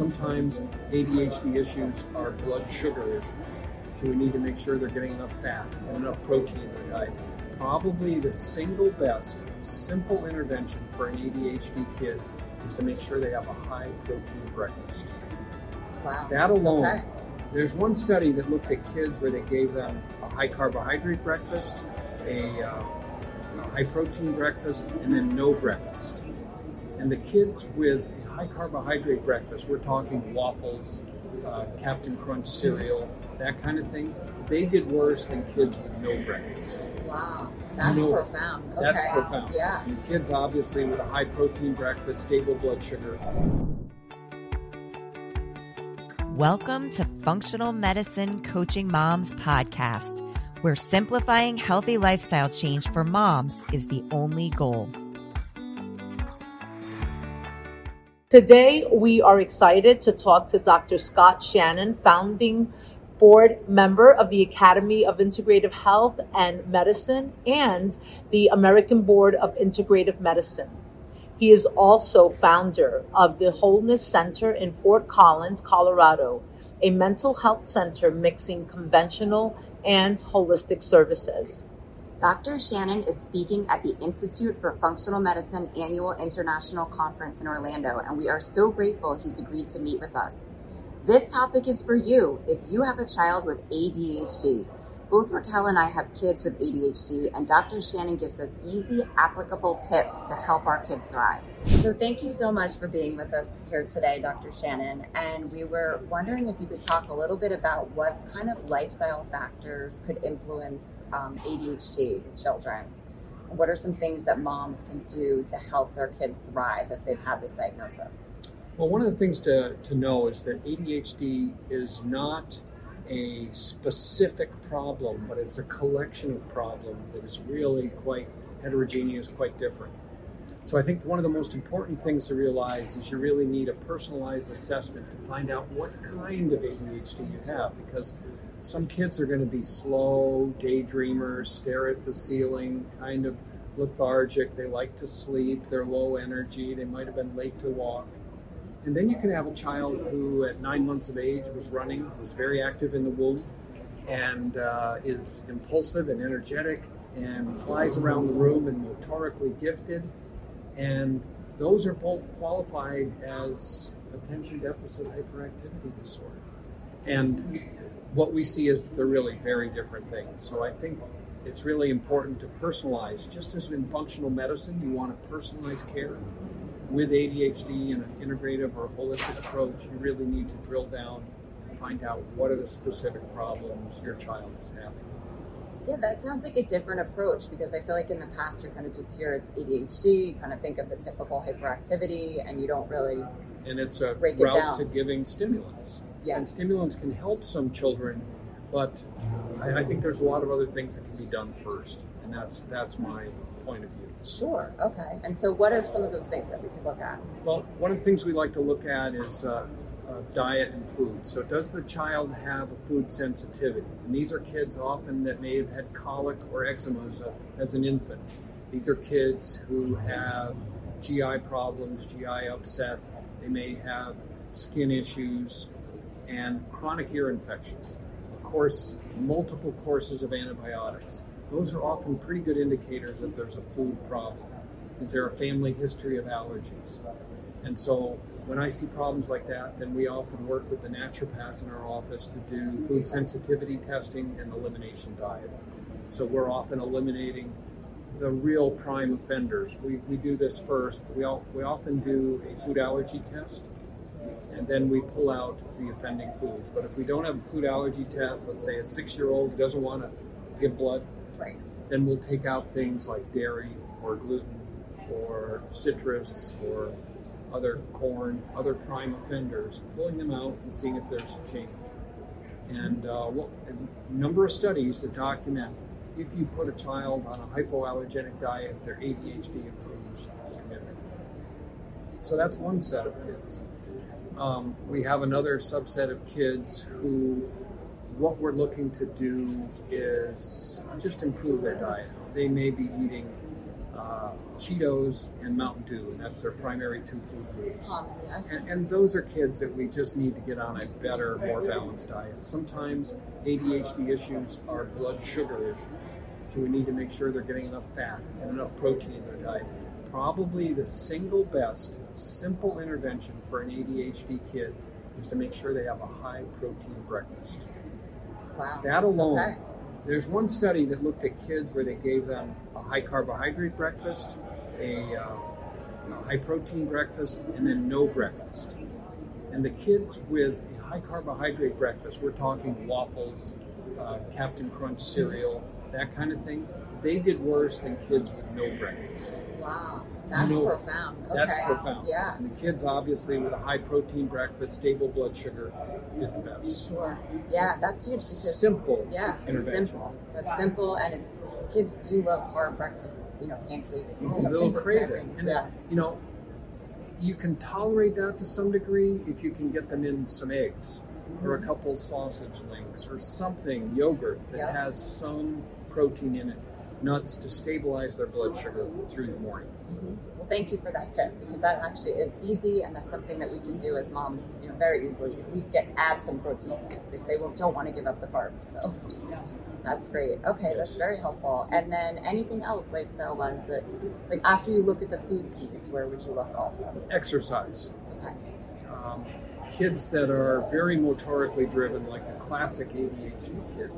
Sometimes ADHD issues are blood sugar issues. So we need to make sure they're getting enough fat and enough protein in their diet. Probably the single best simple intervention for an ADHD kid is to make sure they have a high protein breakfast. Wow. That alone. Okay. There's one study that looked at kids where they gave them a high carbohydrate breakfast, a high protein breakfast, and then no breakfast. And the kids with a high carbohydrate breakfast, we're talking waffles, Captain Crunch cereal, that kind of thing, they did worse than kids with no breakfast. Wow, that's profound. Okay. That's profound. Yeah. And kids obviously with a high protein breakfast, stable blood sugar. Welcome to Functional Medicine Coaching Moms podcast, where simplifying healthy lifestyle change for moms is the only goal. Today, we are excited to talk to Dr. Scott Shannon, founding board member of the Academy of Integrative Health and Medicine and the American Board of Integrative Medicine. He is also founder of the Wholeness Center in Fort Collins, Colorado, a mental health center mixing conventional and holistic services. Dr. Shannon is speaking at the Institute for Functional Medicine Annual International Conference in Orlando, and we are so grateful he's agreed to meet with us. This topic is for you if you have a child with ADHD. Both Raquel and I have kids with ADHD, and Dr. Shannon gives us easy, applicable tips to help our kids thrive. So thank you so much for being with us here today, Dr. Shannon. And we were wondering if you could talk a little bit about what kind of lifestyle factors could influence ADHD in children. What are some things that moms can do to help their kids thrive if they've had this diagnosis? Well, one of the things to know is that ADHD is not a specific problem, but it's a collection of problems that is really quite heterogeneous, quite different. So I think one of the most important things to realize is you really need a personalized assessment to find out what kind of ADHD you have, because some kids are going to be slow, daydreamers, stare at the ceiling, kind of lethargic, they like to sleep, they're low energy, they might have been late to walk. And then you can have a child who at 9 months of age was very active in the womb, and is impulsive and energetic and flies around the room and motorically gifted. And those are both qualified as attention deficit hyperactivity disorder. And what we see is they're really very different things. So I think it's really important to personalize. Just as in functional medicine, you want to personalize care. With ADHD and an integrative or holistic approach, you really need to drill down and find out what are the specific problems your child is having. Yeah, that sounds like a different approach, because I feel like in the past you kind of just hear it's ADHD, you kind of think of the typical hyperactivity, and you don't really and it's a break route it down. To giving stimulants. Yes. And stimulants can help some children, but I think there's a lot of other things that can be done first, and that's my point of view. Sure. Okay. And so what are some of those things that we could look at? Well, one of the things we like to look at is diet and food. So does the child have a food sensitivity? And these are kids often that may have had colic or eczema as an infant. These are kids who have GI problems, GI upset. They may have skin issues and chronic ear infections. Of course, multiple courses of antibiotics. Those are often pretty good indicators that there's a food problem. Is there a family history of allergies? And so when I see problems like that, then we often work with the naturopaths in our office to do food sensitivity testing and elimination diet. So we're often eliminating the real prime offenders. We do this first. We often do a food allergy test, and then we pull out the offending foods. But if we don't have a food allergy test, let's say a 6-year-old who doesn't want to give blood, right. Then we'll take out things like dairy or gluten or citrus or other corn, other prime offenders, pulling them out and seeing if there's a change. And a number of studies that document if you put a child on a hypoallergenic diet, their ADHD improves significantly. So that's one set of kids. We have another subset of kids who what we're looking to do is just improve their diet. They may be eating Cheetos and Mountain Dew, and that's their primary two food groups. Yes. And those are kids that we just need to get on a better, more balanced diet. Sometimes ADHD issues are blood sugar issues, so we need to make sure they're getting enough fat and enough protein in their diet. Probably the single best simple intervention for an ADHD kid is to make sure they have a high protein breakfast. Wow. That alone. Okay. There's one study that looked at kids where they gave them a high carbohydrate breakfast, a high protein breakfast, and then no breakfast. And the kids with a high carbohydrate breakfast, we're talking waffles, Captain Crunch cereal, that kind of thing, they did worse than kids with no breakfast. Wow, that's profound. Okay. That's profound. Yeah. And the kids, obviously, with a high protein breakfast, stable blood sugar, did the best. Sure. Yeah, that's huge. Simple. Yeah, intervention. Simple. That's simple, and it's kids do love hard breakfast. You know, pancakes. They'll crave it. And yeah. You know, you can tolerate that to some degree if you can get them in some eggs, mm-hmm. or a couple sausage links, or something, yogurt that yep. has some protein in it. Nuts to stabilize their blood sugar through the morning. Mm-hmm. Well, thank you for that tip, because that actually is easy, and that's something that we can do as moms, you know, very easily. At least add some protein if they don't want to give up the carbs. So that's great. Okay, yes. That's very helpful. And then anything else lifestyle-wise that, like after you look at the food piece, where would you look also? Exercise. Okay. Kids that are very motorically driven, like the classic ADHD kid,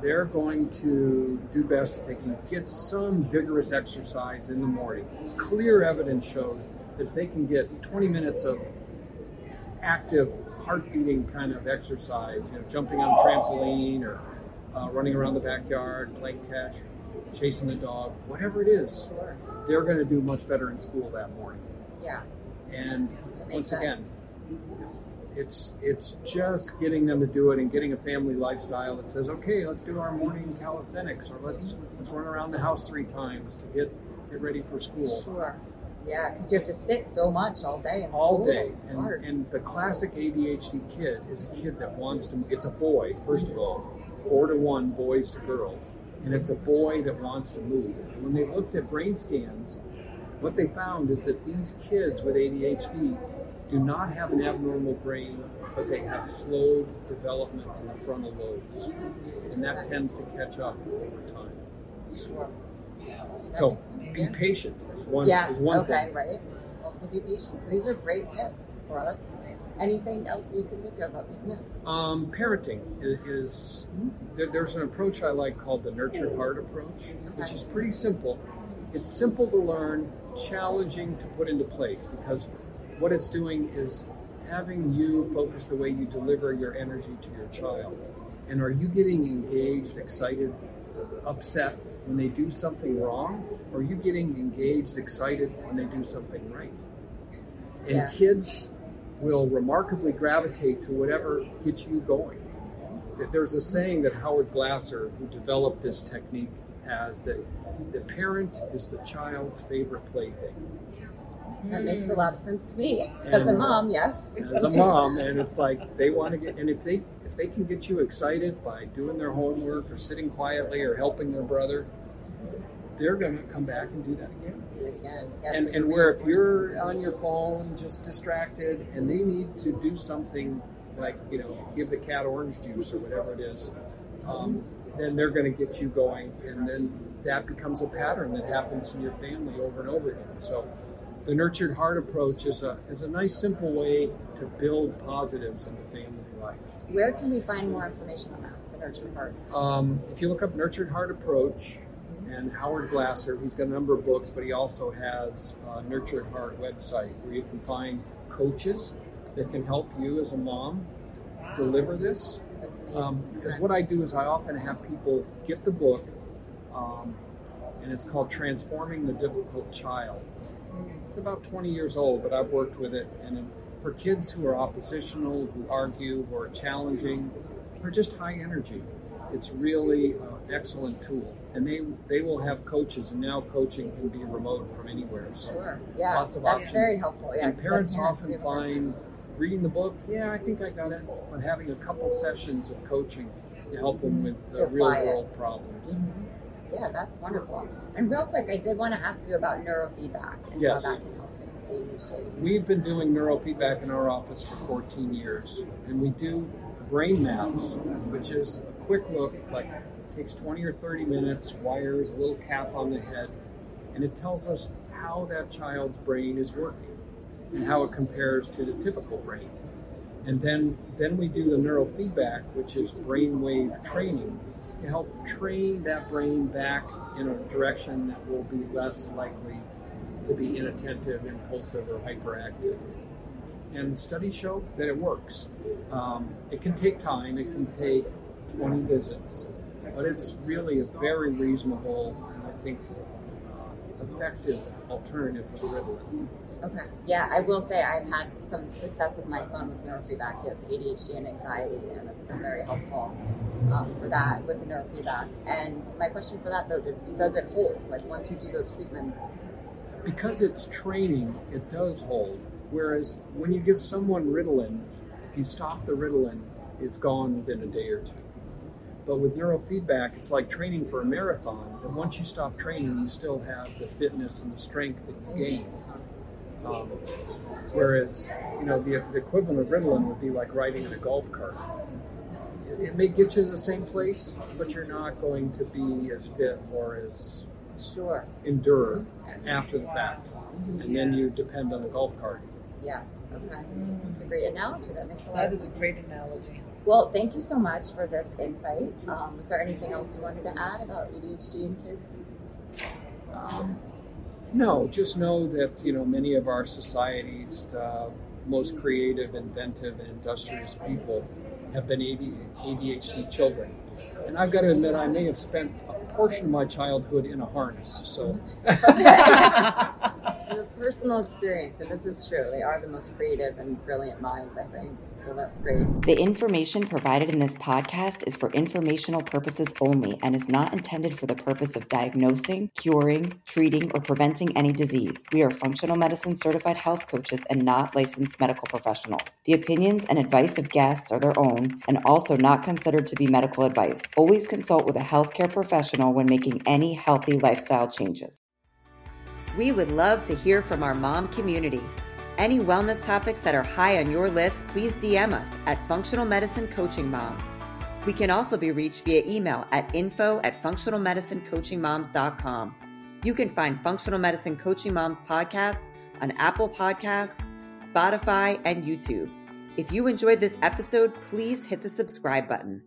they're going to do best if they can get some vigorous exercise in the morning. Clear evidence shows that if they can get 20 minutes of active, heart-beating kind of exercise, you know, jumping on a trampoline or running around the backyard, playing catch, chasing the dog, whatever it is, they're going to do much better in school that morning. Yeah. And once again, It's just getting them to do it and getting a family lifestyle that says, okay, let's do our morning calisthenics, or let's run around the house 3 times to get ready for school. Sure. Yeah, because you have to sit so much all day in school. All day. It's hard. And the classic ADHD kid is a kid that wants to, it's a boy, first of all, 4-to-1 boys to girls. And it's a boy that wants to move. And when they looked at brain scans, what they found is that these kids with ADHD do not have an abnormal brain, but they have slowed development in the frontal lobes. And that tends to catch up over time. Sure. So be patient is one thing. Yes, okay, right. Also be patient. So these are great tips for us. Anything else you can think of that we've missed? Parenting is, there's an approach I like called the Nurtured Heart Approach, which is pretty simple. It's simple to learn, challenging to put into place, because what it's doing is having you focus the way you deliver your energy to your child. And are you getting engaged, excited, upset when they do something wrong? Or are you getting engaged, excited when they do something right? And kids will remarkably gravitate to whatever gets you going. There's a saying that Howard Glasser, who developed this technique, has that the parent is the child's favorite plaything. That makes a lot of sense to me. As a mom, yes. As a mom, and it's like they want to get, and if they can get you excited by doing their homework or sitting quietly or helping their brother, they're going to come back and do that again. Yes, and where if you're on your phone, just distracted, and they need to do something like, you know, give the cat orange juice or whatever it is, then they're going to get you going, and then that becomes a pattern that happens in your family over and over again. So the Nurtured Heart Approach is a nice, simple way to build positives in the family life. Where can we find more information on that, the Nurtured Heart? If you look up Nurtured Heart Approach and Howard Glasser, he's got a number of books, but he also has a Nurtured Heart website where you can find coaches that can help you as a mom deliver this. That's amazing. Because what I do is I often have people get the book, and it's called Transforming the Difficult Child. It's about 20 years old, but I've worked with it. And for kids who are oppositional, who argue, who are challenging, or just high energy, it's really an excellent tool. And they will have coaches, and now coaching can be remote from anywhere. So sure. Yeah, lots of options. That's very helpful. Yeah, and parents often find reading the book, I think I got it, but having a couple sessions of coaching to help them with real world problems. Mm-hmm. Yeah, that's wonderful. And real quick, I did want to ask you about neurofeedback and how that can help kids with ADHD. We've been doing neurofeedback in our office for 14 years, and we do brain maps, which is a quick look, like it takes 20 or 30 minutes, wires, a little cap on the head, and it tells us how that child's brain is working and how it compares to the typical brain. And then we do the neurofeedback, which is brainwave training, to help train that brain back in a direction that will be less likely to be inattentive, impulsive, or hyperactive. And studies show that it works. It can take time, it can take 20 visits, but it's really a very reasonable, and I think effective alternative to Ritalin. Okay. Yeah, I will say I've had some success with my son with neurofeedback. He has ADHD and anxiety, and it's been very helpful for that with the neurofeedback. And my question for that, though, does it hold? Like, once you do those treatments? Because it's training, it does hold. Whereas when you give someone Ritalin, if you stop the Ritalin, it's gone within a day or two. But with neurofeedback, it's like training for a marathon. And once you stop training, you still have the fitness and the strength that you gain. Whereas, you know, the equivalent of Ritalin would be like riding in a golf cart. It may get you to the same place, but you're not going to be as fit or as endure after the fact. And then you depend on the golf cart. Yes. Okay. That's a great analogy. That makes a lot of sense. That is a great analogy. Well, thank you so much for this insight. Was there anything else you wanted to add about ADHD in kids? No, just know that, you know, many of our society's most creative, inventive, and industrious people have been ADHD children. And I've got to admit, I may have spent a portion of my childhood in a harness, so. Your personal experience, and this is true, they are the most creative and brilliant minds, I think, so that's great. The information provided in this podcast is for informational purposes only and is not intended for the purpose of diagnosing, curing, treating, or preventing any disease. We are functional medicine certified health coaches and not licensed medical professionals. The opinions and advice of guests are their own and also not considered to be medical advice. Always consult with a healthcare professional when making any healthy lifestyle changes. We would love to hear from our mom community. Any wellness topics that are high on your list, please DM us at Functional Medicine Coaching Moms. We can also be reached via email at info@functionalmedicinecoachingmoms.com. You can find Functional Medicine Coaching Moms podcast on Apple Podcasts, Spotify, and YouTube. If you enjoyed this episode, please hit the subscribe button.